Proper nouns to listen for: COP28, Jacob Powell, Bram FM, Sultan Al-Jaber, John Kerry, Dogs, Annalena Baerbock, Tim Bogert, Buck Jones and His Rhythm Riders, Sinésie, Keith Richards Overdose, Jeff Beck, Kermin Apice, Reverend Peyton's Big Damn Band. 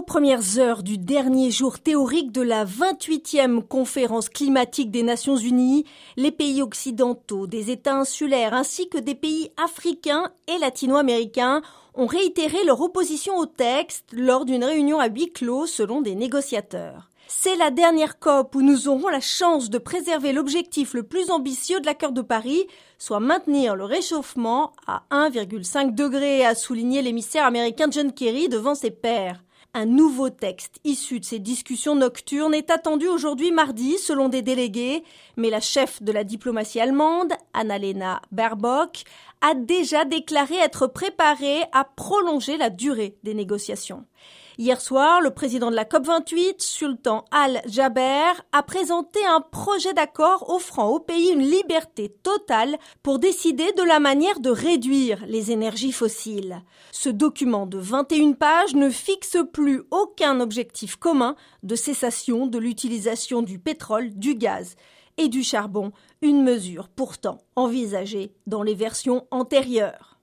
Aux premières heures du dernier jour théorique de la 28e conférence climatique des Nations Unies, les pays occidentaux, des États insulaires ainsi que des pays africains et latino-américains ont réitéré leur opposition au texte lors d'une réunion à huis clos selon des négociateurs. C'est la dernière COP où nous aurons la chance de préserver l'objectif le plus ambitieux de l'accord de Paris, soit maintenir le réchauffement à 1,5 degré, a souligné l'émissaire américain John Kerry devant ses pairs. Un nouveau texte issu de ces discussions nocturnes est attendu aujourd'hui mardi, selon des délégués, mais la chef de la diplomatie allemande, Annalena Baerbock, a déjà déclaré être préparée à prolonger la durée des négociations. Hier soir, le président de la COP28, Sultan Al-Jaber, a présenté un projet d'accord offrant au pays une liberté totale pour décider de la manière de réduire les énergies fossiles. Ce document de 21 pages ne fixe plus aucun objectif commun de cessation de l'utilisation du pétrole, du gaz et du charbon, une mesure pourtant envisagée dans les versions antérieures.